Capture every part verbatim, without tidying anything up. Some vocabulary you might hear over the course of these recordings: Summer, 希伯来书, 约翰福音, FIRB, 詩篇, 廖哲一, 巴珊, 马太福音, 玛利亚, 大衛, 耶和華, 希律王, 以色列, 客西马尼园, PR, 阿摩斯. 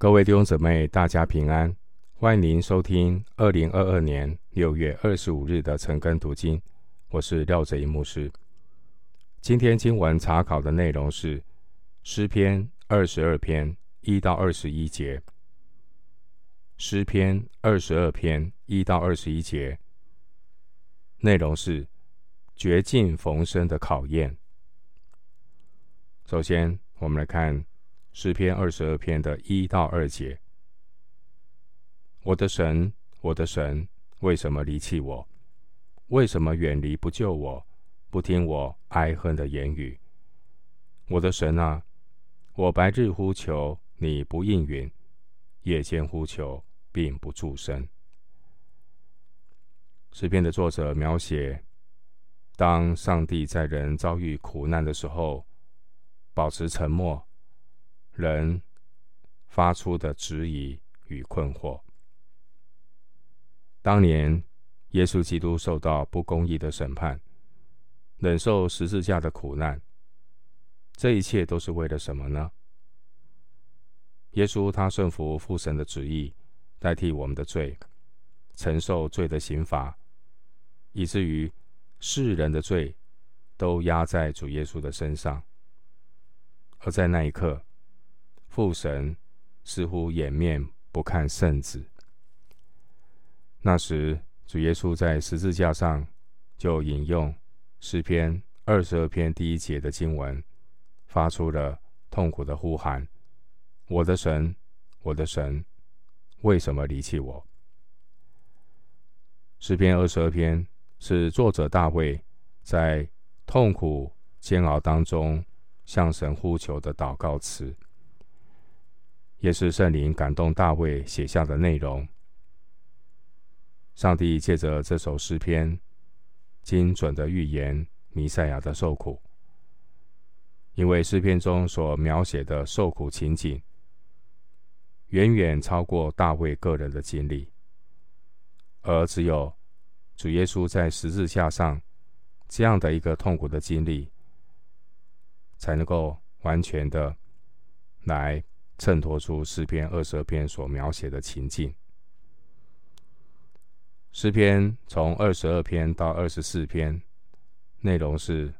各位弟兄姊妹，大家平安，欢迎您收听二零二二年六月二十五日的晨更读经，我是廖哲一牧师。今天经文查考的内容是诗篇二十二篇一到二十一节。诗篇二十二篇一到二十一节内容是绝境逢生的考验。首先，我们来看诗篇二十二篇的一到二节。我的神，我的神，为什么离弃我？为什么远离不救我，不听我哀恨的言语？我的神啊，我白日呼求，你不应允；夜间呼求，并不助声。诗篇的作者描写，当上帝在人遭遇苦难的时候，保持沉默，人发出的质疑与困惑。当年耶稣基督受到不公义的审判，忍受十字架的苦难，这一切都是为了什么呢？耶稣他顺服父神的旨意，代替我们的罪，承受罪的刑罚，以至于世人的罪都压在主耶稣的身上。而在那一刻，父神似乎掩面不看圣子。那时主耶稣在十字架上就引用诗篇二十二篇第一节的经文，发出了痛苦的呼喊，我的神，我的神，为什么离弃我？诗篇二十二篇是作者大卫在痛苦煎熬当中向神呼求的祷告词，也是圣灵感动大卫写下的内容。上帝借着这首诗篇，精准的预言弥赛亚的受苦，因为诗篇中所描写的受苦情景，远远超过大卫个人的经历，而只有主耶稣在十字架上这样的一个痛苦的经历，才能够完全的来衬托出诗篇二十二篇所描写的情境。诗篇从二十二篇到二十四篇，内容是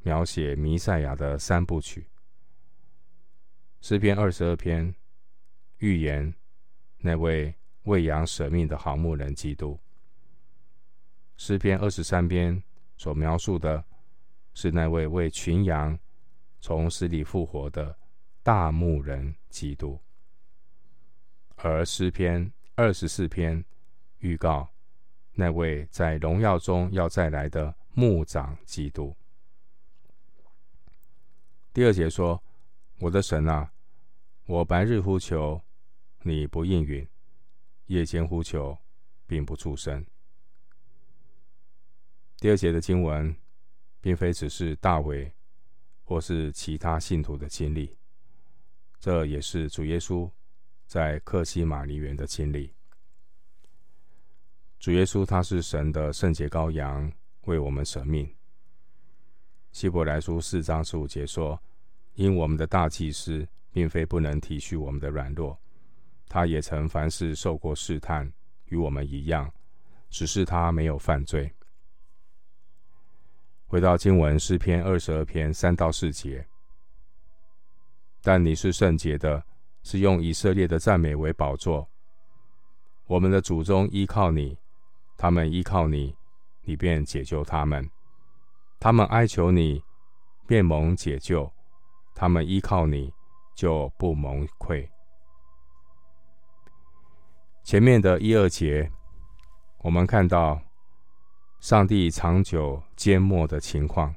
描写弥赛亚的三部曲。诗篇二十二篇预言那位为羊舍命的好牧人基督。诗篇二十三篇所描述的是那位为群羊从死里复活的大牧人基督，而诗篇二十四篇预告那位在荣耀中要再来的牧长基督。第二节说，我的神啊，我白日呼求，你不应允；夜间呼求，并不助声。第二节的经文并非只是大卫或是其他信徒的经历，这也是主耶稣在客西马尼园的经历。主耶稣他是神的圣洁羔羊，为我们舍命。希伯来书四章十五节说，因我们的大祭司并非不能体恤我们的软弱，他也曾凡事受过试探，与我们一样，只是他没有犯罪。回到经文诗篇二十二篇三到四节，但你是圣洁的，是用以色列的赞美为宝座。我们的祖宗依靠你，他们依靠你，你便解救他们；他们哀求你，便蒙解救；他们依靠你，就不蒙愧。前面的一二节，我们看到上帝长久缄默的情况，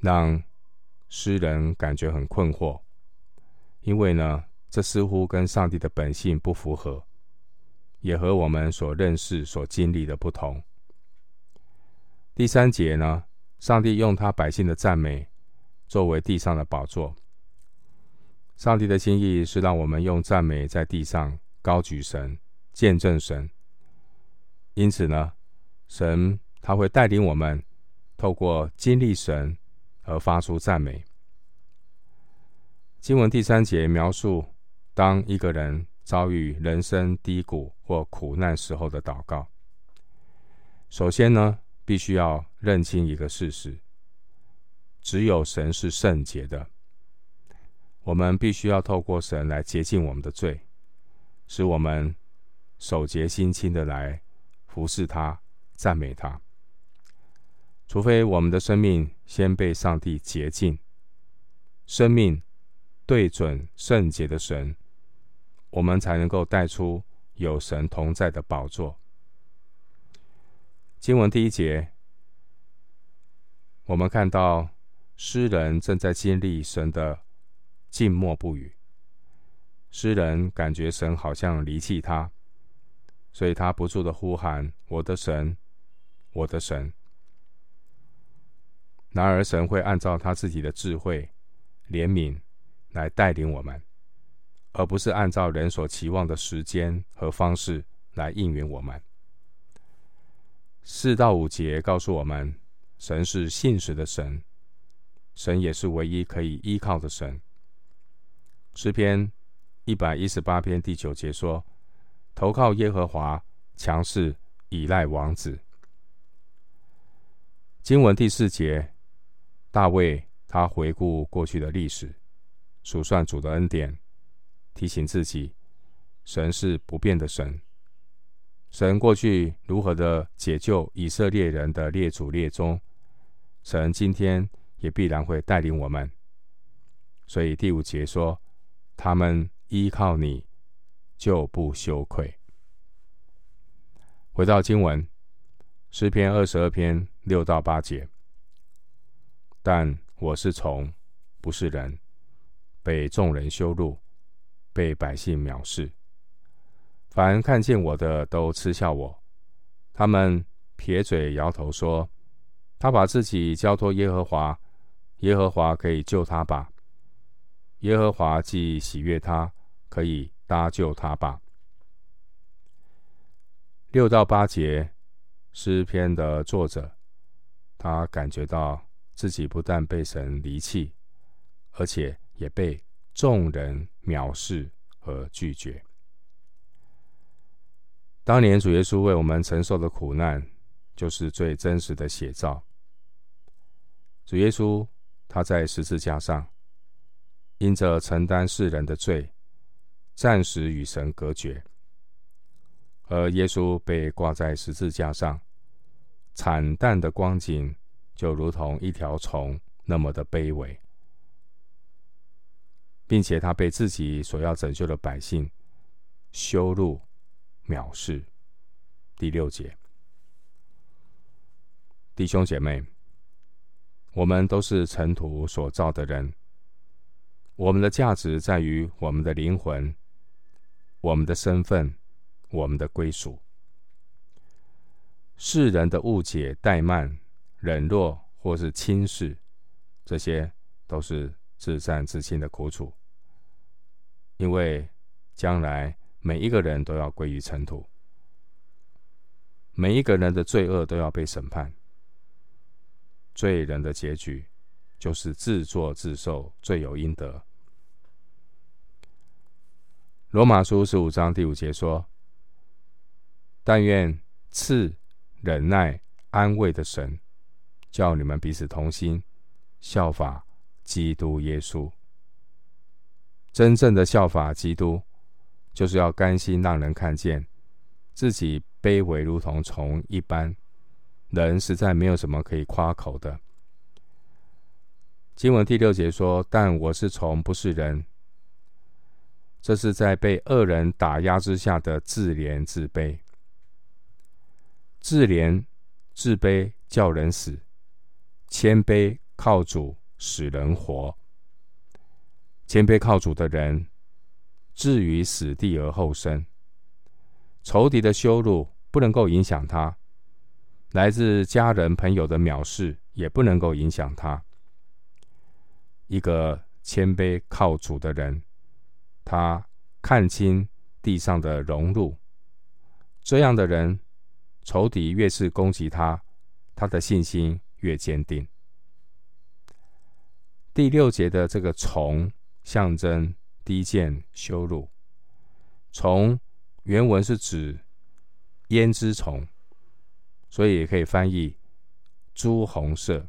让诗人感觉很困惑，因为呢，这似乎跟上帝的本性不符合，也和我们所认识、所经历的不同。第三节呢，上帝用他百姓的赞美作为地上的宝座。上帝的心意是让我们用赞美在地上高举神、见证神。因此呢，神他会带领我们透过经历神而发出赞美。经文第三节描述当一个人遭遇人生低谷或苦难时候的祷告，首先呢，必须要认清一个事实，只有神是圣洁的，我们必须要透过神来洁净我们的罪，使我们手洁心清的来服侍他、赞美他。除非我们的生命先被上帝洁净，生命对准圣洁的神，我们才能够带出有神同在的宝座。经文第一节，我们看到诗人正在经历神的静默不语，诗人感觉神好像离弃他，所以他不住的呼喊，我的神，我的神。然而神会按照他自己的智慧、怜悯来带领我们，而不是按照人所期望的时间和方式来应允我们。四到五节告诉我们，神是信实的神，神也是唯一可以依靠的神。诗篇一百一十八篇第九节说，投靠耶和华，强势倚赖王子。经文第四节，大卫他回顾过去的历史，数算主的恩典，提醒自己，神是不变的神。神过去如何的解救以色列人的列祖列宗，神今天也必然会带领我们。所以第五节说，他们依靠你就不羞愧。回到经文，诗篇二十二篇六到八节，但我是虫，不是人，被众人羞辱，被百姓藐视。凡看见我的都嗤笑我，他们撇嘴摇头说，他把自己交托耶和华，耶和华可以救他吧，耶和华既喜悦他，可以搭救他吧。六到八节，诗篇的作者他感觉到自己不但被神离弃，而且也被众人藐视和拒绝。当年主耶稣为我们承受的苦难，就是最真实的写照。主耶稣他在十字架上，因着承担世人的罪，暂时与神隔绝，而耶稣被挂在十字架上，惨淡的光景就如同一条虫那么的卑微，并且他被自己所要拯救的百姓羞辱、藐视。第六节，弟兄姐妹，我们都是尘土所造的人，我们的价值在于我们的灵魂、我们的身份、我们的归属。世人的误解、怠慢、冷落或是轻视，这些都是自战自亲的苦楚，因为将来每一个人都要归于尘土，每一个人的罪恶都要被审判。罪人的结局就是自作自受，罪有应得。罗马书十五章第五节说，但愿赐忍耐安慰的神，叫你们彼此同心，效法基督耶稣。真正的效法基督，就是要甘心让人看见自己卑微如同虫一般，人实在没有什么可以夸口的。经文第六节说，但我是虫，不是人。这是在被恶人打压之下的自怜自卑。自怜自卑叫人死，谦卑靠主使人活。谦卑靠主的人，置于死地而后生。仇敌的羞辱不能够影响他，来自家人朋友的藐视也不能够影响他。一个谦卑靠主的人，他看清地上的荣辱，这样的人，仇敌越是攻击他，他的信心越坚定。第六节的这个虫象征低贱羞辱。虫原文是指胭脂虫，所以也可以翻译朱红色。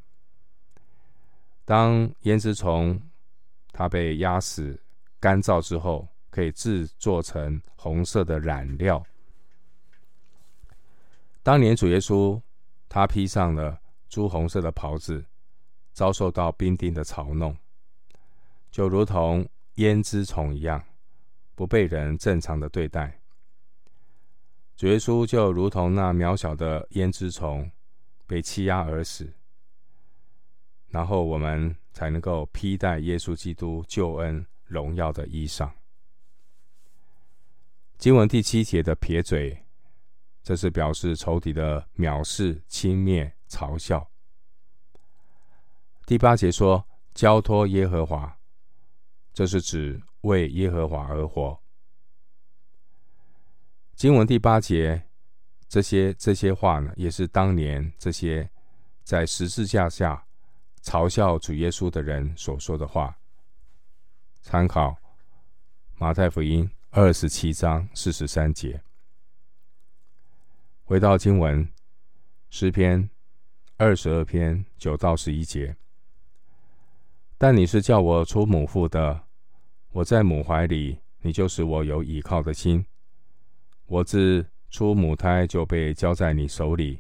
当胭脂虫它被压死干燥之后，可以制作成红色的染料。当年主耶稣他披上了朱红色的袍子，遭受到兵丁的嘲弄，就如同胭脂虫一样，不被人正常的对待。主耶稣就如同那渺小的胭脂虫被欺压而死，然后我们才能够披戴耶稣基督救恩荣耀的衣裳。经文第七节的撇嘴，这是表示仇敌的藐视、轻蔑、嘲笑。第八节说交托耶和华，这是指为耶和华而活。经文第八节这些这些话呢，也是当年这些在十字架下嘲笑主耶稣的人所说的话。参考马太福音二十七章四十三节。回到经文，诗篇二十二篇九到十一节。但你是叫我出母腹的，我在母怀里，你就使我有倚靠的心。我自出母胎就被交在你手里，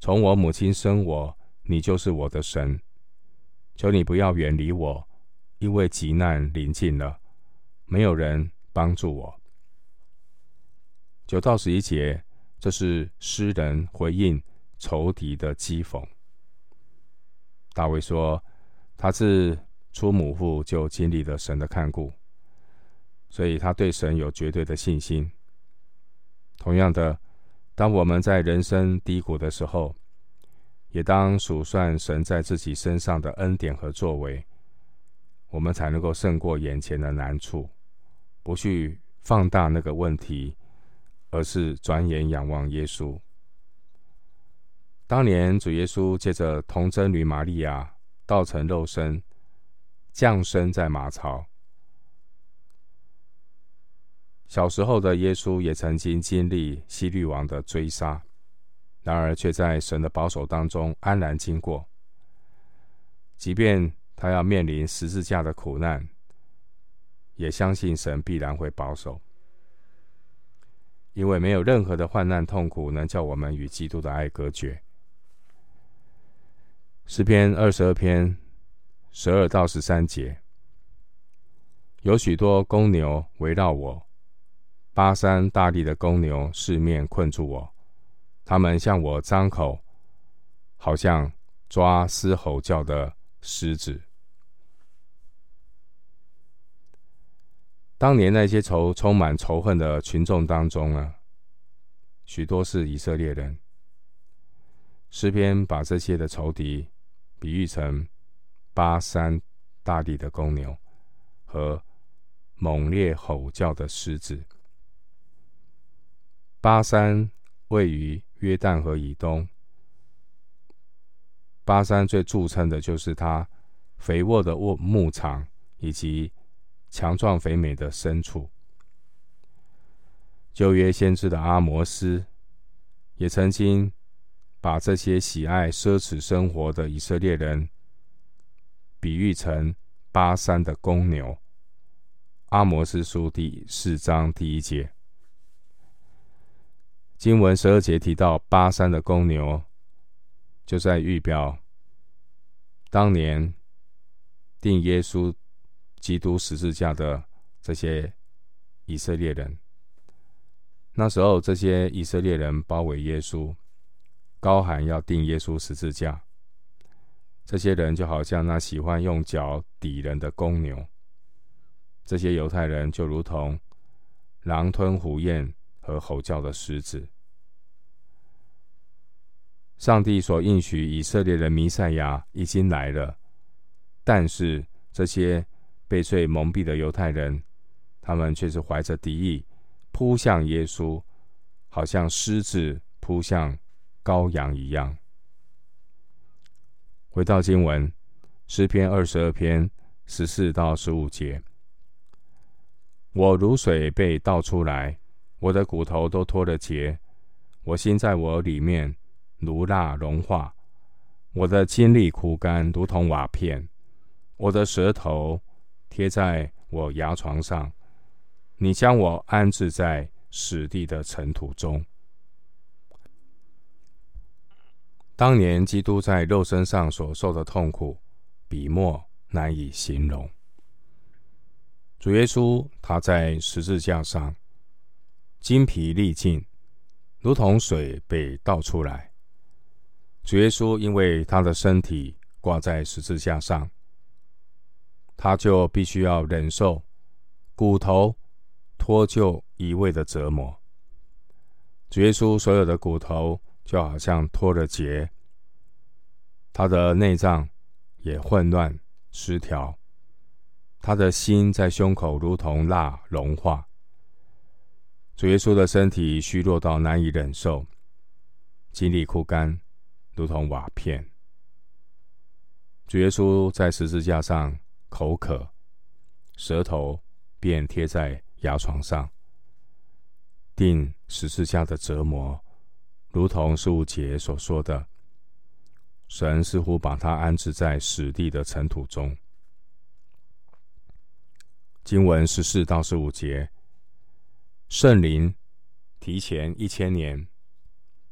从我母亲生我，你就是我的神。求你不要远离我，因为急难临近了，没有人帮助我。九到十一节。这是诗人回应仇敌的讥讽。大卫说，他自出母腹就经历了神的看顾，所以他对神有绝对的信心。同样的，当我们在人生低谷的时候，也当数算神在自己身上的恩典和作为，我们才能够胜过眼前的难处，不去放大那个问题，而是转眼仰望耶稣。当年主耶稣借着童贞女玛利亚道成肉身，降生在马槽。小时候的耶稣也曾经经历希律王的追杀，然而却在神的保守当中安然经过。即便他要面临十字架的苦难，也相信神必然会保守。因为没有任何的患难痛苦能叫我们与基督的爱隔绝。诗篇二十二篇十二到十三节，有许多公牛围绕我，巴珊大力的公牛四面困住我，他们向我张口，好像抓嘶吼叫的狮子。当年那些仇充满仇恨的群众当中呢、啊，许多是以色列人。诗篇把这些的仇敌比喻成巴珊大力的公牛和猛烈吼叫的狮子。巴珊位于约旦河以东，巴珊最著称的就是它肥沃的牧场以及强壮肥美的牲畜。旧约先知的阿摩斯也曾经把这些喜爱奢侈生活的以色列人比喻成巴珊的公牛。阿摩斯书第四章第一节。经文十二节提到巴珊的公牛，就在预表当年定耶稣基督十字架的这些以色列人。那时候这些以色列人包围耶稣，高喊要钉耶稣十字架。这些人就好像那喜欢用脚抵人的公牛，这些犹太人就如同狼吞虎咽和吼叫的狮子。上帝所应许以色列人弥赛亚已经来了，但是这些被罪蒙蔽的犹太人，他们却是怀着敌意扑向耶稣，好像狮子扑向羔羊一样。回到经文，诗篇二十二篇十四到十五节，我如水被倒出来，我的骨头都脱了节。我心在我里面，如蜡融化。我的筋力枯干，如同瓦片。我的舌头贴在我牙床上。你将我安置在死地的尘土中。当年基督在肉身上所受的痛苦，笔墨难以形容。主耶稣他在十字架上筋疲力尽，如同水被倒出来。主耶稣因为他的身体挂在十字架上，他就必须要忍受骨头脱臼一味的折磨。主耶稣所有的骨头就好像脱了节，他的内脏也混乱失调，他的心在胸口如同蜡融化。主耶稣的身体虚弱到难以忍受，筋力枯干，如同瓦片。主耶稣在十字架上口渴，舌头便贴在牙床上。钉十字架的折磨，如同十五节所说的，神似乎把他安置在死地的尘土中。经文十四到十五节，圣灵提前一千年，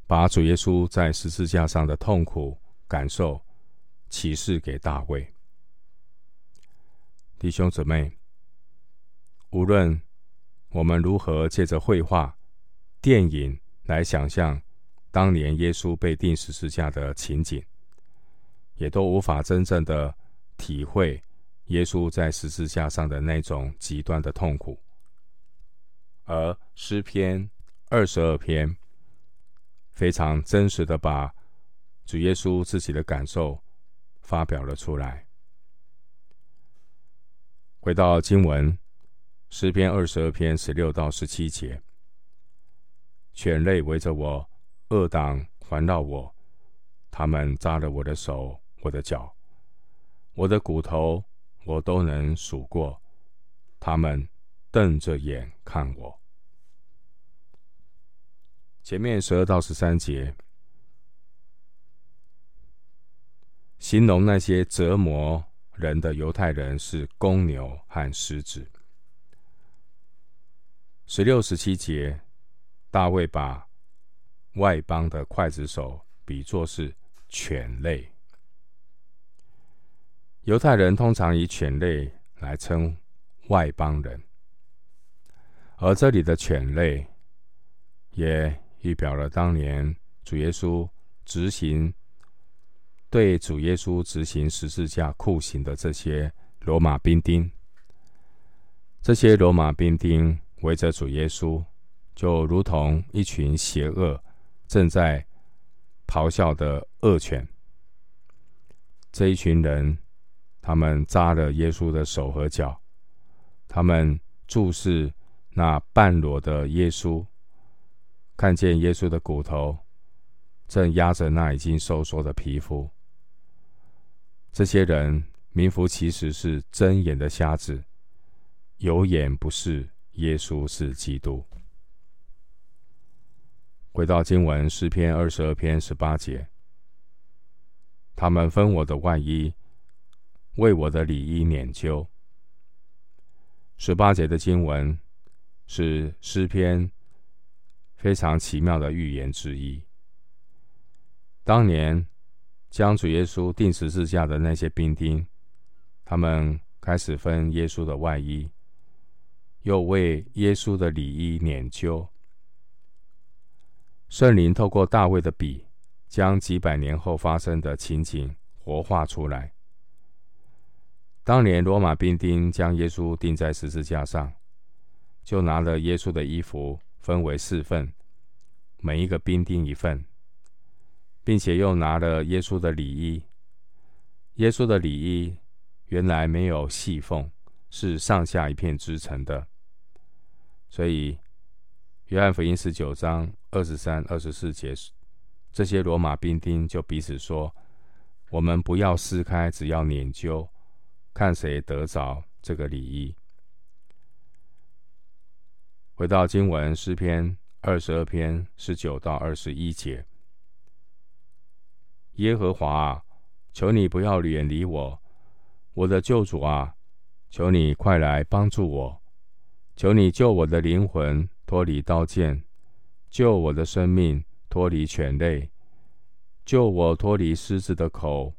把主耶稣在十字架上的痛苦感受启示给大卫。弟兄姊妹，无论我们如何借着绘画、电影来想象当年耶稣被钉十字架的情景，也都无法真正的体会耶稣在十字架上的那种极端的痛苦。而诗篇二十二篇非常真实的把主耶稣自己的感受发表了出来。回到经文，诗篇二十二篇十六到十七节，犬类围着我，恶党环绕我，他们扎了我的手，我的脚，我的骨头我都能数过，他们瞪着眼看我。前面十二到十三节形容那些折磨人的犹太人是公牛和狮子。十六十七节大卫把外邦的刽子手比作是犬类。犹太人通常以犬类来称外邦人，而这里的犬类也预表了当年主耶稣执行对主耶稣执行十字架酷刑的这些罗马兵丁。这些罗马兵丁围着主耶稣，就如同一群邪恶正在咆哮的恶犬。这一群人，他们扎了耶稣的手和脚，他们注视那半裸的耶稣，看见耶稣的骨头正压着那已经收缩的皮肤。这些人名副其实是睁眼的瞎子，有眼不识耶稣是基督。回到经文诗篇二十二篇十八节，他们分我的外衣，为我的里衣拈阄。十八节的经文是诗篇非常奇妙的预言之一。当年将主耶稣钉十字架的那些兵丁，他们开始分耶稣的外衣，又为耶稣的里衣拈阄。圣灵透过大卫的笔，将几百年后发生的情景活化出来。当年罗马兵丁将耶稣钉在十字架上，就拿了耶稣的衣服分为四份，每一个兵丁一份，并且又拿了耶稣的里衣。耶稣的里衣原来没有细缝，是上下一片织成的。所以约翰福音十九章二十三、二十四节，这些罗马兵丁就彼此说：“我们不要撕开，只要拈阄，看谁得着这个里衣。”回到经文诗篇二十二篇十九到二十一节，耶和华啊，求你不要远离我，我的救主啊，求你快来帮助我，求你救我的灵魂脱离刀剑，救我的生命脱离犬类，救我脱离狮子的口。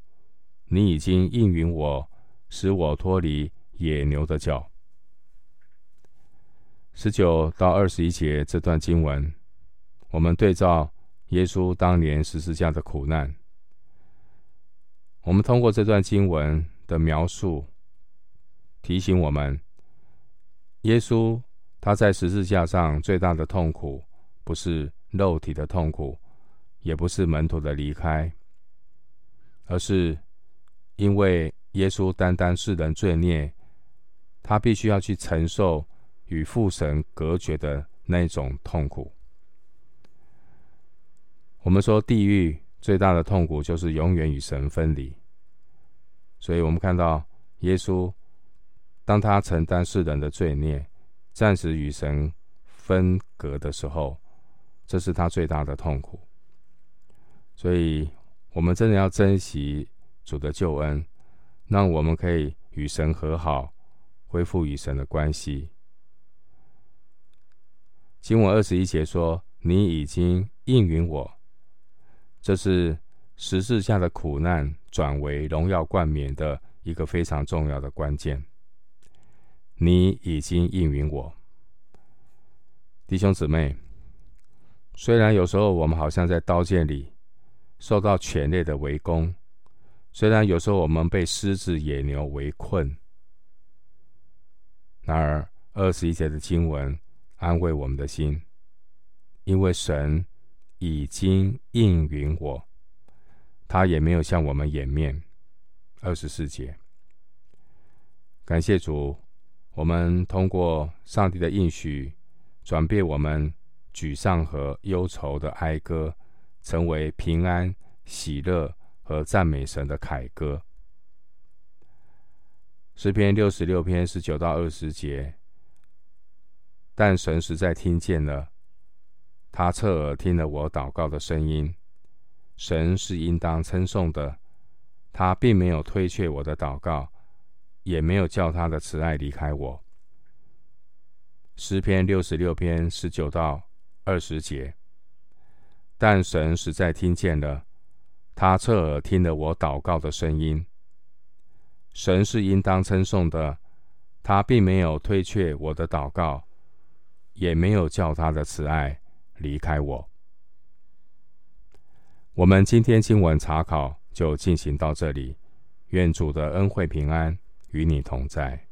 你已经应允我，使我脱离野牛的脚。十九到二十一节这段经文，我们对照耶稣当年十字架的苦难。我们通过这段经文的描述，提醒我们，耶稣他在十字架上最大的痛苦，不是肉体的痛苦，也不是门徒的离开，而是因为耶稣担当世人罪孽，他必须要去承受与父神隔绝的那种痛苦。我们说地狱最大的痛苦就是永远与神分离，所以我们看到耶稣当他承担世人的罪孽，暂时与神分隔的时候，这是他最大的痛苦。所以我们真的要珍惜主的救恩，让我们可以与神和好，恢复与神的关系。经文二十一节说，你已经应允我，这是十字架的苦难转为荣耀冠冕的一个非常重要的关键。你已经应允我。弟兄姊妹，虽然有时候我们好像在刀剑里受到犬类的围攻，虽然有时候我们被狮子野牛围困，然而二十一节的经文安慰我们的心，因为神已经应允我，他也没有向我们掩面。二十四节，感谢主，我们通过上帝的应许，转变我们沮丧和忧愁的哀歌，成为平安、喜乐和赞美神的凯歌。诗篇六十六篇十九到二十节，但神实在听见了，他侧耳听了我祷告的声音。神是应当称颂的，他并没有推却我的祷告，也没有叫他的慈爱离开我。诗篇六十六篇十九到二十节，但神实在听见了，他侧耳听了我祷告的声音。神是应当称颂的，他并没有推却我的祷告，也没有叫他的慈爱离开我。我们今天经文查考就进行到这里，愿主的恩惠平安与你同在。